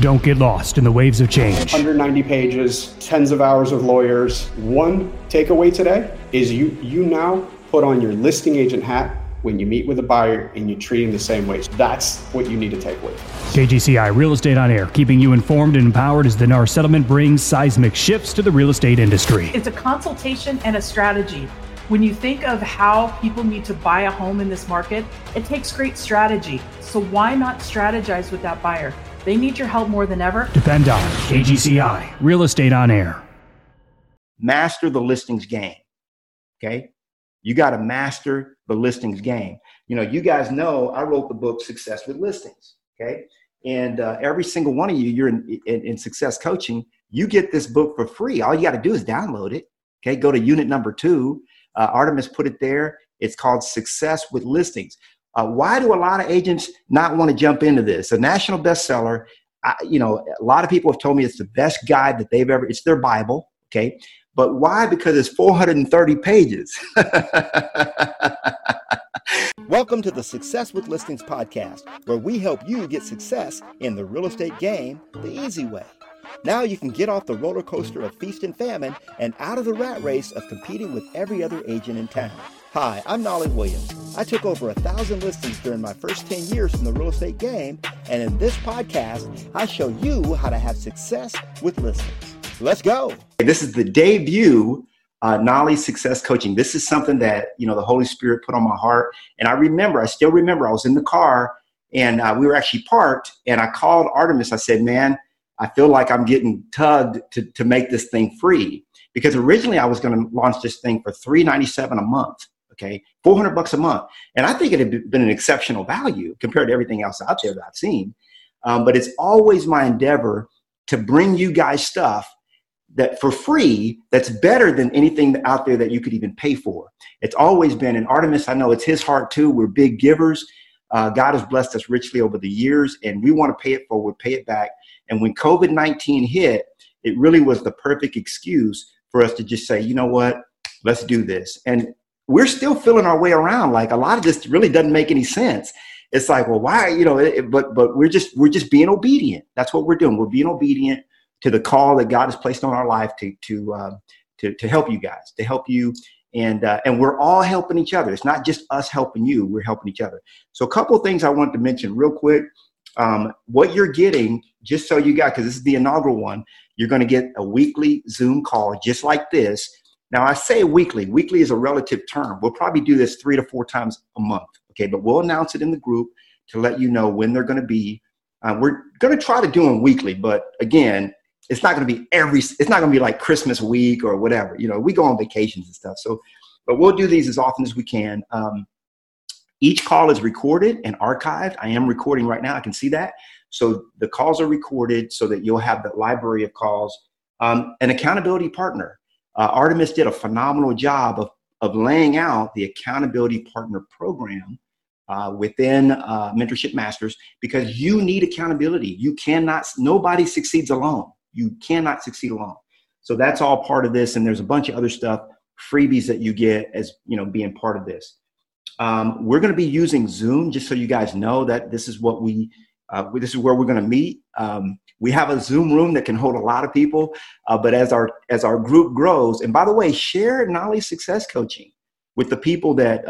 Don't get lost in the waves of change. 190 pages, tens of hours of lawyers. One takeaway today is you now put on your listing agent hat when you meet with a buyer and you treat them the same way. So that's what you need to take with. KGCI Real Estate on Air, keeping you informed and empowered as the NAR settlement brings seismic shifts to the real estate industry. It's a consultation and a strategy. When you think of how people need to buy a home in this market, it takes great strategy. So why not strategize with that buyer? They need your help more than ever. Depend on KGCI Real Estate on Air. Master the listings game, okay? You got to master the listings game. You know, you guys know I wrote the book Success With Listings, okay? And every single one of you, you're in success coaching, you get this book for free. All you got to do is download it, okay? Go to unit number 2. Artemis put it there. It's called Success With Listings. Why do a lot of agents not want to jump into this? A national bestseller, a lot of people have told me it's the best guide that they've ever, it's their Bible, okay? But why? Because it's 430 pages. Welcome to the Success With Listings podcast, where we help you get success in the real estate game the easy way. Now you can get off the roller coaster of feast and famine and out of the rat race of competing with every other agent in town. Hi, I'm Knolly Williams. I took over 1,000 listings during my first 10 years in the real estate game, and in this podcast, I show you how to have success with listings. Let's go. This is the debut Knolly Success Coaching. This is something that, the Holy Spirit put on my heart. And I still remember I was in the car and we were actually parked, and I called Artemis. I said, man, I feel like I'm getting tugged to make this thing free, because originally I was going to launch this thing for $397 a month. Okay. $400 a month. And I think it had been an exceptional value compared to everything else out there that I've seen. But it's always my endeavor to bring you guys stuff that for free, that's better than anything out there that you could even pay for. It's always been, and Artemis, I know it's his heart too. We're big givers. God has blessed us richly over the years, and we want to pay it forward, pay it back. And when COVID-19 hit, it really was the perfect excuse for us to just say, you know what, let's do this. And we're still feeling our way around. Like, a lot of this really doesn't make any sense. It's like, well, why, but we're just being obedient. That's what we're doing. We're being obedient to the call that God has placed on our life to help you guys, to help you. And we're all helping each other. It's not just us helping you. We're helping each other. So a couple of things I wanted to mention real quick. What you're getting, just so you got, because this is the inaugural one, you're going to get a weekly Zoom call just like this. Now, I say weekly. Weekly is a relative term. We'll probably do this 3 to 4 times a month, okay? But we'll announce it in the group to let you know when they're going to be. We're going to try to do them weekly, but again, it's not going to be it's not going to be like Christmas week or whatever. We go on vacations and stuff. So, but we'll do these as often as we can. Each call is recorded and archived. I am recording right now. I can see that. So the calls are recorded so that you'll have the library of calls. An accountability partner. Artemis did a phenomenal job of laying out the accountability partner program within Mentorship Masters, because you need accountability. Nobody succeeds alone. You cannot succeed alone. So that's all part of this. And there's a bunch of other stuff, freebies that you get as, being part of this. We're going to be using Zoom, just so you guys know that this is what this is where we're going to meet. We have a Zoom room that can hold a lot of people, but as our group grows, and by the way, share Knolly Success Coaching with the people that,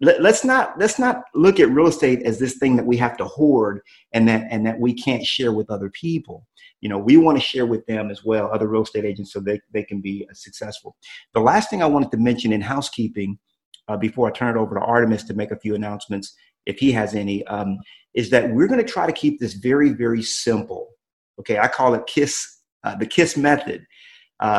let's not look at real estate as this thing that we have to hoard and that we can't share with other people. We want to share with them as well, other real estate agents, so they can be successful. The last thing I wanted to mention in housekeeping, before I turn it over to Artemis to make a few announcements, if he has any, is that we're going to try to keep this very, very simple. Okay, I call it KISS, the KISS method.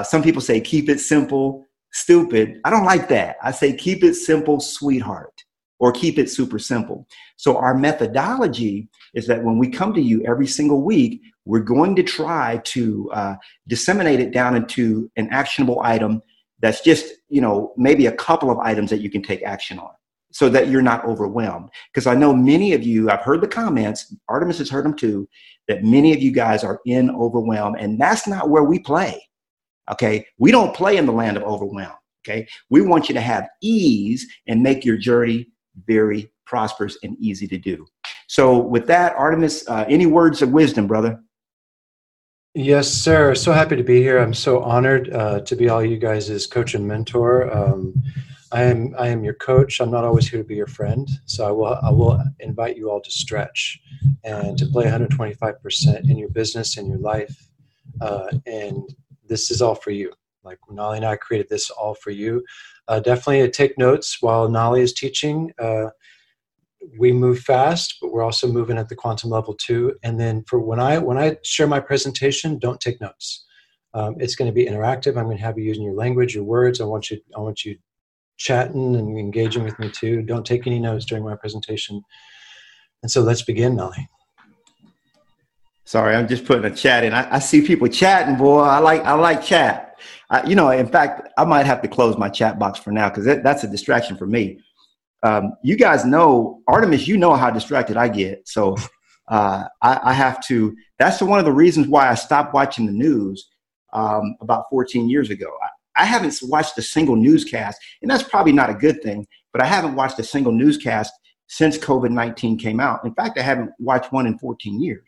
Some people say keep it simple, stupid. I don't like that. I say keep it simple, sweetheart, or keep it super simple. So our methodology is that when we come to you every single week, we're going to try to disseminate it down into an actionable item that's just, maybe a couple of items that you can take action on, so that you're not overwhelmed. Because I know many of you, I've heard the comments, Artemis has heard them too, that many of you guys are in overwhelm, and that's not where we play, okay? We don't play in the land of overwhelm, okay? We want you to have ease and make your journey very prosperous and easy to do. So with that, Artemis, any words of wisdom, brother? Yes, sir. So happy to be here. I'm so honored to be all you guys' coach and mentor. I am your coach. I'm not always here to be your friend. So I will invite you all to stretch and to play 125% in your business and your life. And this is all for you. Like Knolly and I created this all for you. Definitely take notes while Knolly is teaching. We move fast, but we're also moving at the quantum level too. And then for when I share my presentation, don't take notes. It's going to be interactive. I'm going to have you using your language, your words. I want you chatting and engaging with me too. Don't take any notes during my presentation. And so let's begin, Knolly. Sorry, I'm just putting a chat in. I see people chatting, boy. I like chat. In fact, I might have to close my chat box for now because that's a distraction for me. You guys know, Artemis, you know how distracted I get. So I have to. That's one of the reasons why I stopped watching the news about 14 years ago. I haven't watched a single newscast, and that's probably not a good thing, but I haven't watched a single newscast since COVID-19 came out. In fact, I haven't watched one in 14 years.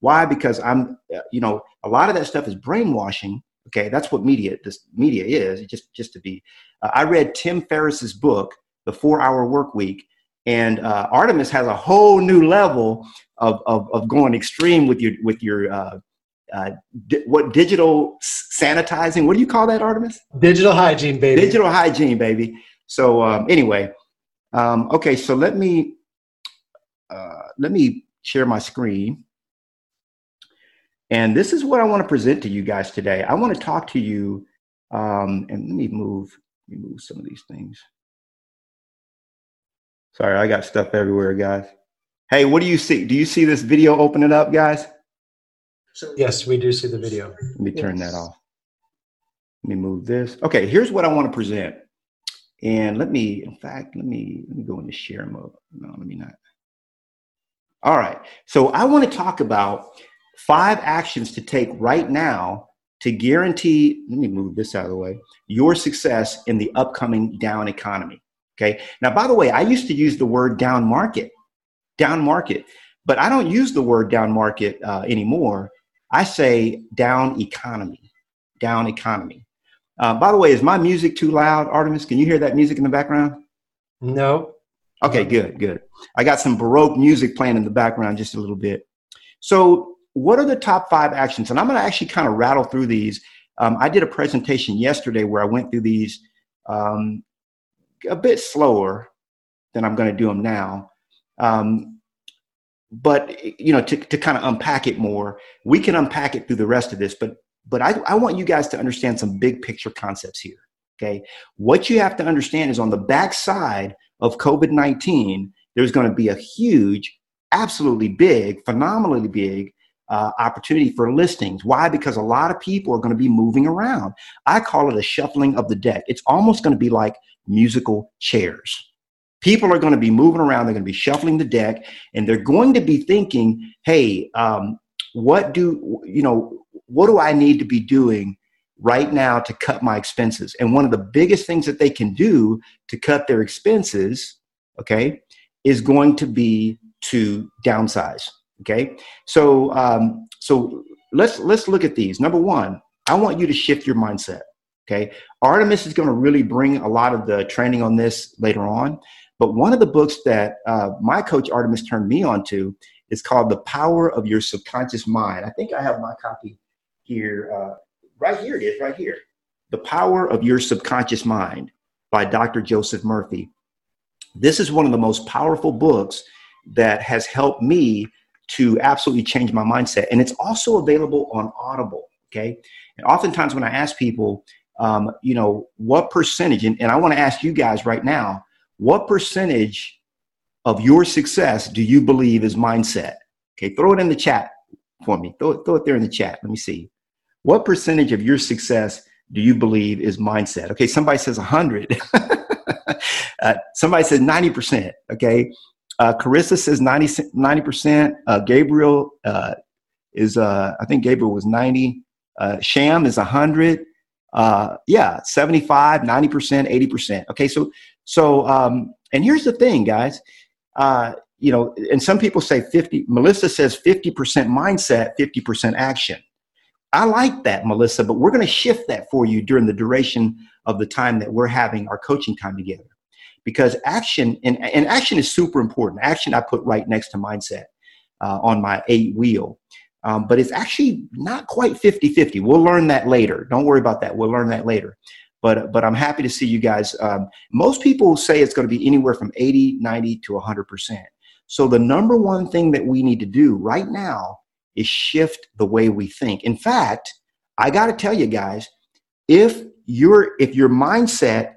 Why? Because I'm, a lot of that stuff is brainwashing. Okay. That's what media is. Just to be, I read Tim Ferriss's book, The Four-Hour Work Week. And Artemis has a whole new level of going extreme with your digital sanitizing. What do you call that, Artemis? Digital hygiene, baby. Digital hygiene, baby. So anyway. Okay. So let me share my screen. And this is what I want to present to you guys today. I want to talk to you, and let me move some of these things. Sorry, I got stuff everywhere, guys. Hey, what do you see? Do you see this video opening up, guys? Yes, we do see the video. Let me turn that off. Let me move this. Okay, here's what I want to present. And let me go into share mode. No, let me not. All right. So I want to talk about 5 actions to take right now to guarantee, let me move this out of the way, your success in the upcoming down economy. Okay. Now, by the way, I used to use the word down market, but I don't use the word down market anymore. I say down economy. By the way, is my music too loud, Artemis? Can you hear that music in the background? No. Okay, good. I got some Baroque music playing in the background just a little bit. So, what are the top 5 actions? And I'm going to actually kind of rattle through these. I did a presentation yesterday where I went through these a bit slower than I'm going to do them now. But, to kind of unpack it more, we can unpack it through the rest of this. But I want you guys to understand some big picture concepts here. Okay. What you have to understand is on the backside of COVID-19, there's going to be a huge, absolutely big, phenomenally big, opportunity for listings. Why? Because a lot of people are going to be moving around. I call it a shuffling of the deck. It's almost going to be like musical chairs. People are going to be moving around. They're going to be shuffling the deck, and they're going to be thinking, "Hey, what do I need to be doing right now to cut my expenses?" And one of the biggest things that they can do to cut their expenses, okay, is going to be to downsize. Okay, so let's look at these. Number one, I want you to shift your mindset. Okay, Artemis is going to really bring a lot of the training on this later on. But one of the books that my coach Artemis turned me on to is called "The Power of Your Subconscious Mind." I think I have my copy here. Right here it is, right here. "The Power of Your Subconscious Mind" by Dr. Joseph Murphy. This is one of the most powerful books that has helped me to absolutely change my mindset. And it's also available on Audible, okay? And oftentimes when I ask people, what percentage, and I want to ask you guys right now, what percentage of your success do you believe is mindset? Okay, throw it in the chat for me. Throw it there in the chat. Let me see. What percentage of your success do you believe is mindset? Okay, somebody says 100. Somebody says 90%, okay? Carissa says 90%. Gabriel I think Gabriel was 90. Sham is 100. 75, 90%, 80%. Okay, so and here's the thing, guys. you know, and some people say 50, Melissa says 50% mindset, 50% action. I like that, Melissa, but we're going to shift that for you during the duration of the time that we're having our coaching time together, because action and action is super important. Action I put right next to mindset on my 8 wheel, but it's actually not quite 50-50. We'll learn that later. Don't worry about that. We'll learn that later. But I'm happy to see you guys. Most people say it's going to be anywhere from 80, 90 to 100%. So the number one thing that we need to do right now is shift the way we think. In fact, I got to tell you guys, if your mindset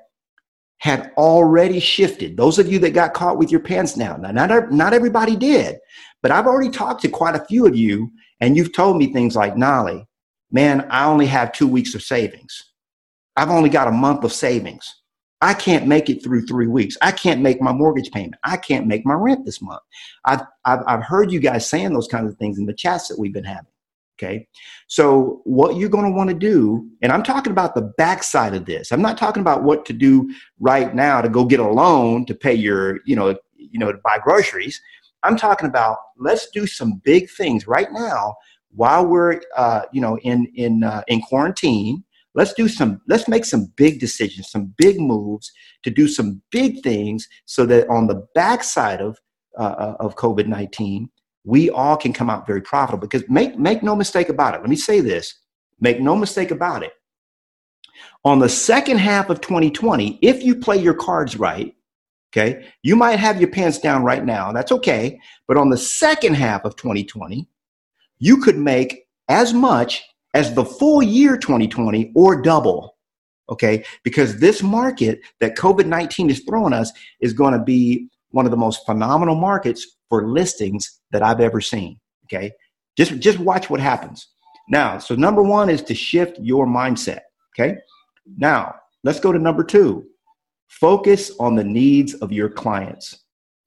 had already shifted, those of you that got caught with your pants down, now not everybody did, but I've already talked to quite a few of you, and you've told me things like, Knolly, man, I only have 2 weeks of savings. I've only got a month of savings. I can't make it through 3 weeks. I can't make my mortgage payment. I can't make my rent this month. I've heard you guys saying those kinds of things in the chats that we've been having. Okay. So what you're going to want to do, and I'm talking about the backside of this. I'm not talking about what to do right now to go get a loan to pay your, to buy groceries. I'm talking about, let's do some big things right now while we're, in quarantine. Let's make some big decisions, some big moves to do some big things so that on the backside of COVID-19, we all can come out very profitable, because make no mistake about it. Let me say this, make no mistake about it. On the second half of 2020, if you play your cards right, okay, you might have your pants down right now. That's okay. But on the second half of 2020, you could make as much as the full year 2020 or double, okay? Because this market that COVID-19 is throwing us is going to be one of the most phenomenal markets for listings that I've ever seen, okay? Just watch what happens. Now, so number one is to shift your mindset, okay? Now, let's go to number two. Focus on the needs of your clients,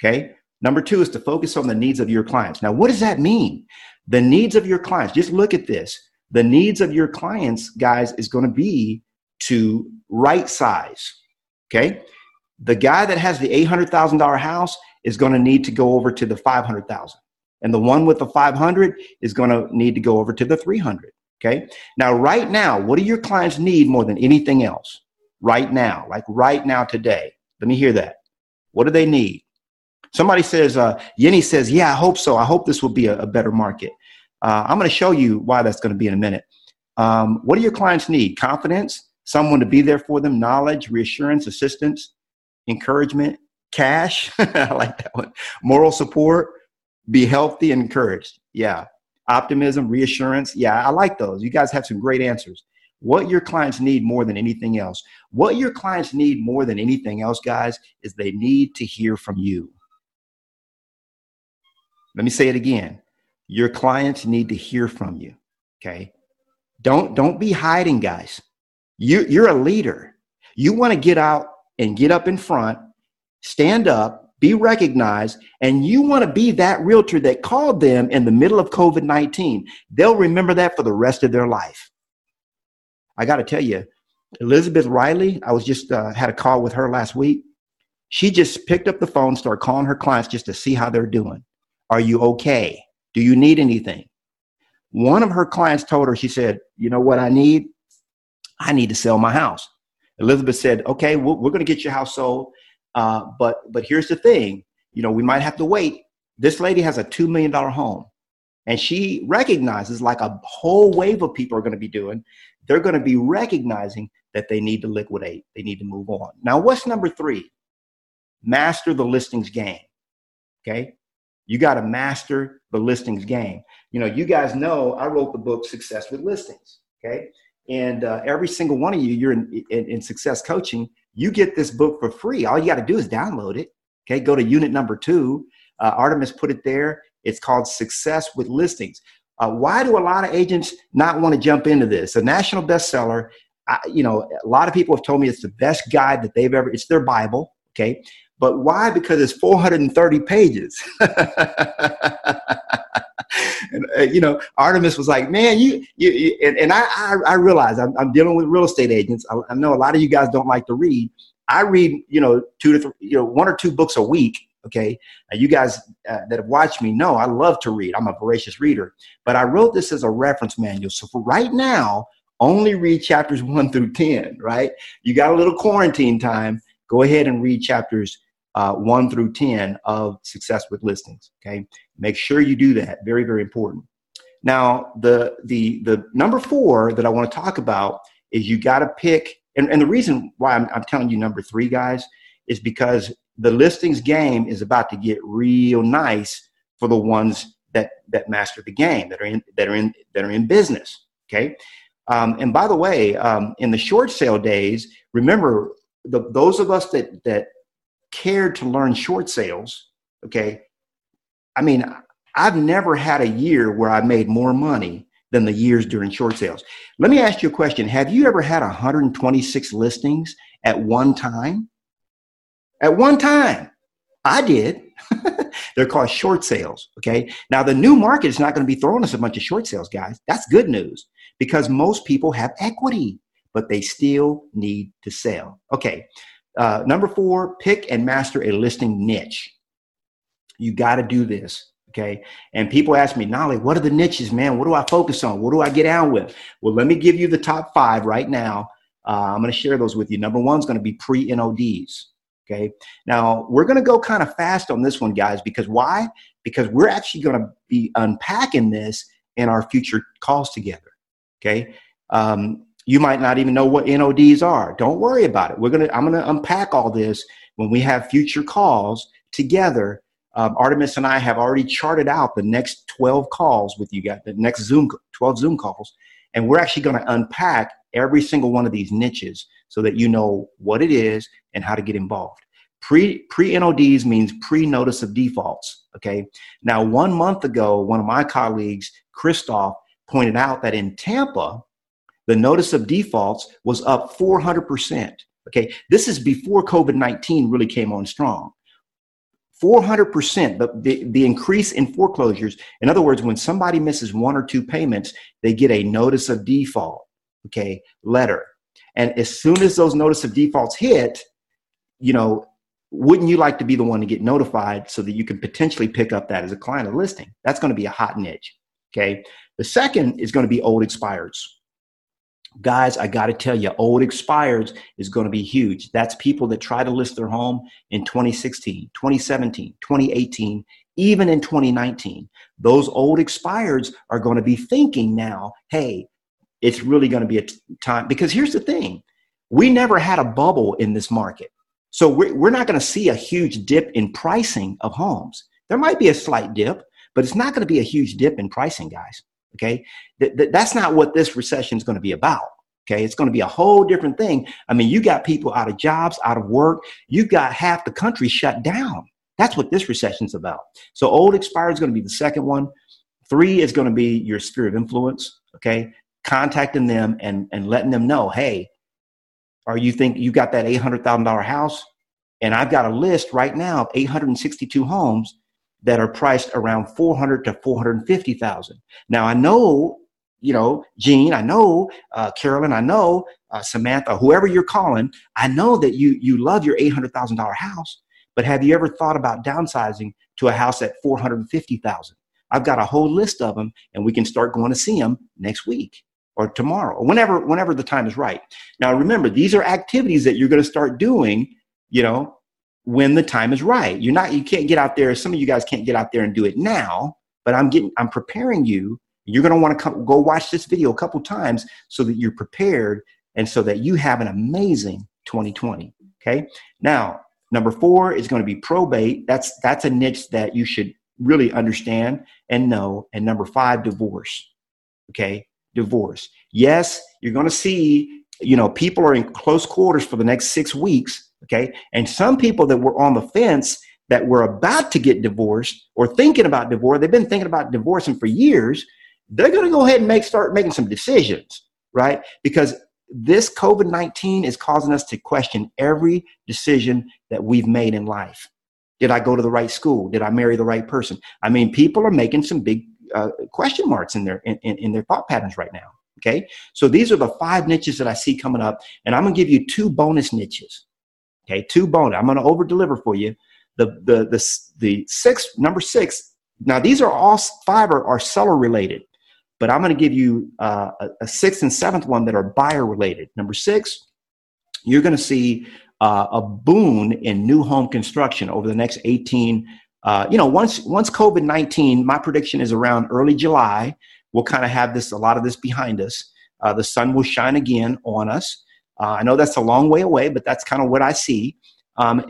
okay? Number two is to focus on the needs of your clients. Now, what does that mean? The needs of your clients. Just look at this. The needs of your clients, guys, is going to be to right size, okay? The guy that has the $800,000 house is going to need to go over to the $500,000. And the one with the $500,000 is going to need to go over to the $300,000, okay? Now, right now, what do your clients need more than anything else? Right now, like right now today. Let me hear that. What do they need? Somebody says, Yenny says, yeah, I hope so. I hope this will be a better market. I'm going to show you why that's going to be in a minute. What do your clients need? Confidence, someone to be there for them, knowledge, reassurance, assistance, encouragement, cash. I like that one. Moral support, be healthy and encouraged. Yeah. Optimism, reassurance. Yeah, I like those. You guys have some great answers. What your clients need more than anything else. What your clients need more than anything else, guys, is they need to hear from you. Let me say it again. Your clients need to hear from you, okay? Don't be hiding, guys. You're a leader. You want to get out and get up in front, stand up, be recognized, and you want to be that realtor that called them in the middle of COVID-19. They'll remember that for the rest of their life. I got to tell you, Elizabeth Riley, I was just had a call with her last week. She just picked up the phone, started calling her clients just to see how they're doing. Are you okay? Do you need anything? One of her clients told her, she said, you know what I need? I need to sell my house. Elizabeth said, okay, we're going to get your house sold. But here's the thing. You know, we might have to wait. This lady has a $2 million home, and she recognizes, like a whole wave of people are going to be doing, they're going to be recognizing that they need to liquidate. They need to move on. Now, what's number three? Master the listings game. Okay. You got to master the listings game. You know, you guys know I wrote the book Success With Listings, okay? And every single one of you, you're in success coaching, you get this book for free. All you got to do is download it, okay? Go to unit number 2. Artemis put it there. It's called Success With Listings. Why do a lot of agents not want to jump into this? A national bestseller. A lot of people have told me it's the best guide that they've ever, it's their Bible, okay? But why? Because it's 430 pages. And, Artemis was like, man, I realize I'm dealing with real estate agents. I know a lot of you guys don't like to read. I read, 1 or 2 books a week. Okay. Now you guys that have watched me know I love to read. I'm a voracious reader, but I wrote this as a reference manual. So for right now, only read chapters 1 through 10, right? You got a little quarantine time. Go ahead and read chapters 1 through 10 of Success with Listings. Okay. Make sure you do that. Very, very important. Now the number 4 that I want to talk about is you got to pick. And the reason why I'm telling you number 3, guys, is because the listings game is about to get real nice for the ones that master the game, that are in business. Okay. And by the way, in the short sale days, remember those of us that cared to learn short sales. Okay. I mean, I've never had a year where I made more money than the years during short sales. Let me ask you a question. Have you ever had 126 listings at one time? At one time, I did. They're called short sales, okay? Now, the new market is not going to be throwing us a bunch of short sales, guys. That's good news because most people have equity, but they still need to sell. Okay, number 4, pick and master a listing niche. You got to do this, okay? And people ask me, Knolly, what are the niches, man? What do I focus on? What do I get down with? Well, let me give you the top 5 right now. I'm going to share those with you. Number 1 is going to be pre-NODs. Okay. Now we're going to go kind of fast on this one, guys, because why? Because we're actually going to be unpacking this in our future calls together. Okay. You might not even know what NODs are. Don't worry about it. I'm going to unpack all this when we have future calls together. Artemis and I have already charted out the next 12 calls with you guys, the next 12 Zoom calls. And we're actually going to unpack every single one of these niches so that you know what it is and how to get involved. Pre-NODs means pre-notice of defaults, okay? Now, 1 month ago, one of my colleagues, Christoph, pointed out that in Tampa, the notice of defaults was up 400%, okay? This is before COVID-19 really came on strong. 400%, but the increase in foreclosures. In other words, when somebody misses 1 or 2 payments, they get a notice of default, okay, letter. And as soon as those notice of defaults hit, you know, wouldn't you like to be the one to get notified so that you can potentially pick up that as a client of listing? That's going to be a hot niche, okay? The second is going to be old expireds. Guys, I got to tell you, old expireds is going to be huge. That's people that try to list their home in 2016, 2017, 2018, even in 2019. Those old expireds are going to be thinking now, hey, it's really going to be a time. Because here's the thing. We never had a bubble in this market. So we're not going to see a huge dip in pricing of homes. There might be a slight dip, but it's not going to be a huge dip in pricing, guys. Okay. That's not what this recession is going to be about. Okay. It's going to be a whole different thing. I mean, you got people out of jobs, out of work. You've got half the country shut down. That's what this recession's about. So old expired is going to be the second one. 3 is going to be your sphere of influence. Okay. Contacting them and letting them know, hey, or you think you got that $800,000 house and I've got a list right now of 862 homes that are priced around $400,000 to $450,000. Now I know, you know, Gene, I know, Carolyn, I know, Samantha, whoever you're calling, I know that you love your $800,000 house, but have you ever thought about downsizing to a house at $450,000? I've got a whole list of them and we can start going to see them next week or tomorrow or whenever the time is right. Now remember, these are activities that you're going to start doing, you know, when the time is right. You can't get out there. Some of you guys can't get out there and do it now, but I'm preparing you. You're going to want to go watch this video a couple times so that you're prepared and so that you have an amazing 2020. Okay. Now, number 4 is going to be probate. That's a niche that you should really understand and know. And number 5, divorce. Okay. Divorce. Yes. You're going to see, you know, people are in close quarters for the next 6 weeks. Okay. And some people that were on the fence that were about to get divorced or thinking about divorce, they've been thinking about divorcing for years. They're going to go ahead and start making some decisions, right? Because this COVID-19 is causing us to question every decision that we've made in life. Did I go to the right school? Did I marry the right person? I mean, people are making some big question marks in their thought patterns right now. Okay. So these are the 5 niches that I see coming up, and I'm going to give you 2 bonus niches. Okay, 2 bonus. I'm going to over deliver for you. Number six. Now, these are all five are seller related, but I'm going to give you a sixth and seventh one that are buyer related. Number six, you're going to see a boon in new home construction over the next 18. Once COVID-19, my prediction is around early July, we'll kind of have a lot of this behind us. The sun will shine again on us. I know that's a long way away, but that's kind of what I see. And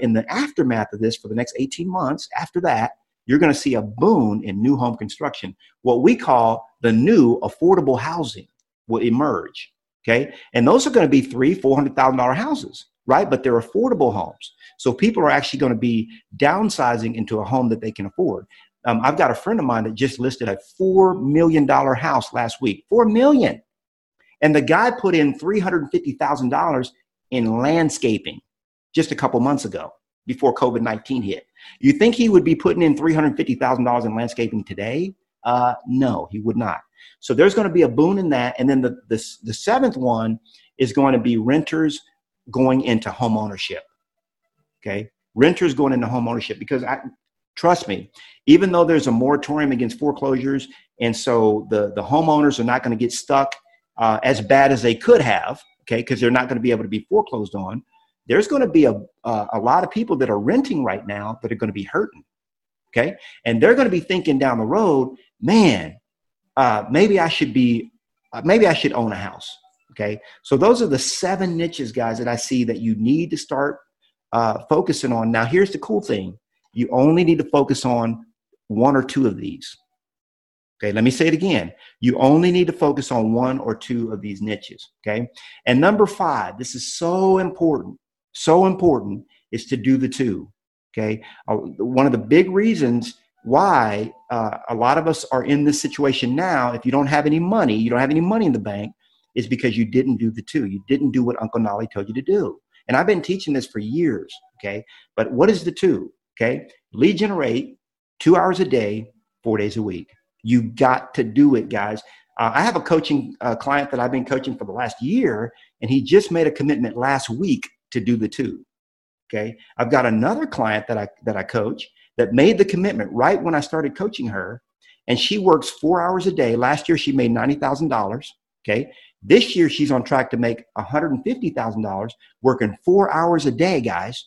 in the aftermath of this, for the next 18 months after that, you're going to see a boon in new home construction. What we call the new affordable housing will emerge. Okay. And those are going to be $300,000-$400,000 houses, right? But they're affordable homes. So people are actually going to be downsizing into a home that they can afford. I've got a friend of mine that just listed a $4 million house last week, $4 million. And the guy put in $350,000 in landscaping just a couple months ago before COVID-19 hit. You think he would be putting in $350,000 in landscaping today? No, he would not. So there's going to be a boon in that. And then the seventh one is going to be renters going into home ownership. Okay. Renters going into home ownership, because trust me, even though there's a moratorium against foreclosures, and so the homeowners are not going to get stuck as bad as they could have, okay, because they're not going to be able to be foreclosed on. There's going to be a lot of people that are renting right now that are going to be hurting, okay? And they're going to be thinking down the road, man, maybe I should own a house, okay? So those are the seven niches, guys, that I see that you need to start focusing on. Now, here's the cool thing. You only need to focus on one or two of these, okay? Let me say it again. You only need to focus on one or two of these niches, okay? And number five, this is so important. So important is to do the two. Okay. One of the big reasons why a lot of us are in this situation now, if you don't have any money, you don't have any money in the bank, is because you didn't do the two. You didn't do what Uncle Knolly told you to do. And I've been teaching this for years. Okay. But what is the two? Okay. Lead generate 2 hours a day, 4 days a week. You got to do it, guys. I have a coaching client that I've been coaching for the last year, and he just made a commitment last week to do the two. Okay. I've got another client that I coach that made the commitment right when I started coaching her, and she works 4 hours a day. Last year, she made $90,000. Okay. This year, she's on track to make $150,000 working 4 hours a day, guys.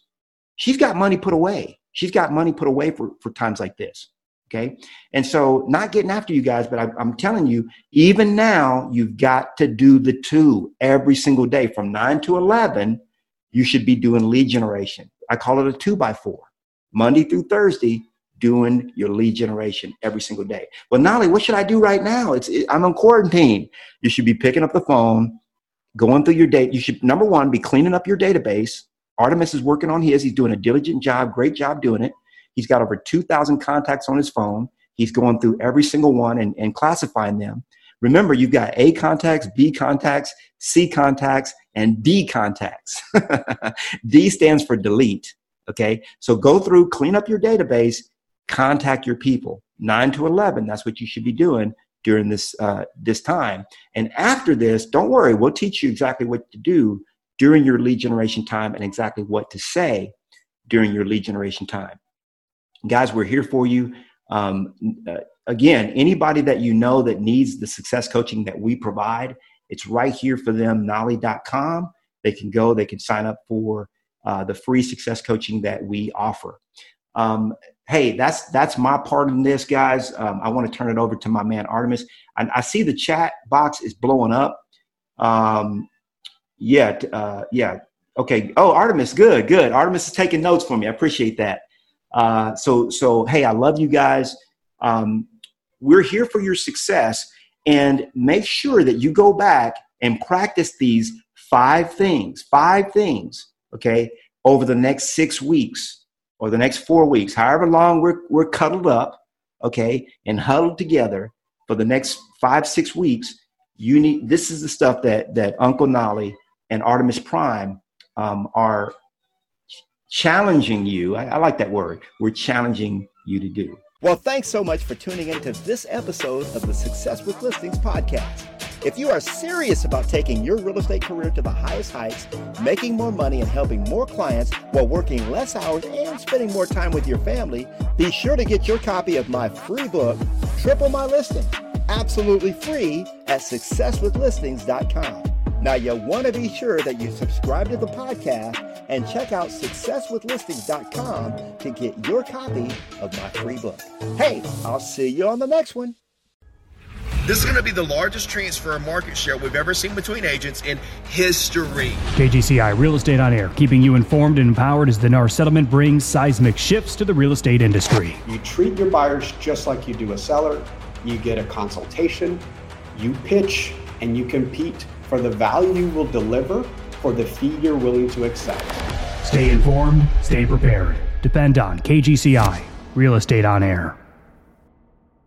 She's got money put away. She's got money put away for times like this. Okay. And so, not getting after you guys, but I'm telling you, even now, you've got to do the two every single day from 9 to 11. You should be doing lead generation. I call it a 2x4. Monday through Thursday, doing your lead generation every single day. Well, Knolly, what should I do right now? I'm on quarantine. You should be picking up the phone, going through your date. You should, number one, be cleaning up your database. Artemis is working on his. He's doing a diligent job, great job doing it. He's got over 2,000 contacts on his phone. He's going through every single one and classifying them. Remember, you've got A contacts, B contacts, C contacts, and D contacts. D stands for delete, okay? So go through, clean up your database, contact your people. 9 to 11, that's what you should be doing during this time. And after this, don't worry, we'll teach you exactly what to do during your lead generation time and exactly what to say during your lead generation time. Guys, we're here for you. Again, anybody that you know that needs the success coaching that we provide, it's right here for them, Nolly.com. They can go, they can sign up for the free success coaching that we offer. Hey, that's my part in this, guys. I want to turn it over to my man, Artemis. I see the chat box is blowing up. Yeah. Okay. Oh, Artemis, good. Artemis is taking notes for me. I appreciate that. So hey, I love you guys. We're here for your success, and make sure that you go back and practice these five things, okay, over the next 6 weeks or the next 4 weeks, however long we're cuddled up, okay, and huddled together for the next 5-6 weeks. This is the stuff that Uncle Knolly and Artemis Prime are challenging you. I like that word. We're challenging you to do. Well, thanks so much for tuning into this episode of the Success with Listings podcast. If you are serious about taking your real estate career to the highest heights, making more money and helping more clients while working less hours and spending more time with your family, be sure to get your copy of my free book, Triple My Listing, absolutely free at successwithlistings.com. Now, you'll want to be sure that you subscribe to the podcast and check out successwithlistings.com to get your copy of my free book. Hey, I'll see you on the next one. This is going to be the largest transfer of market share we've ever seen between agents in history. KGCI Real Estate on Air, keeping you informed and empowered as the NAR settlement brings seismic shifts to the real estate industry. You treat your buyers just like you do a seller. You get a consultation, you pitch, and you compete for the value you will deliver for the fee you're willing to accept. Stay informed, stay prepared. Depend on KGCI Real Estate on Air.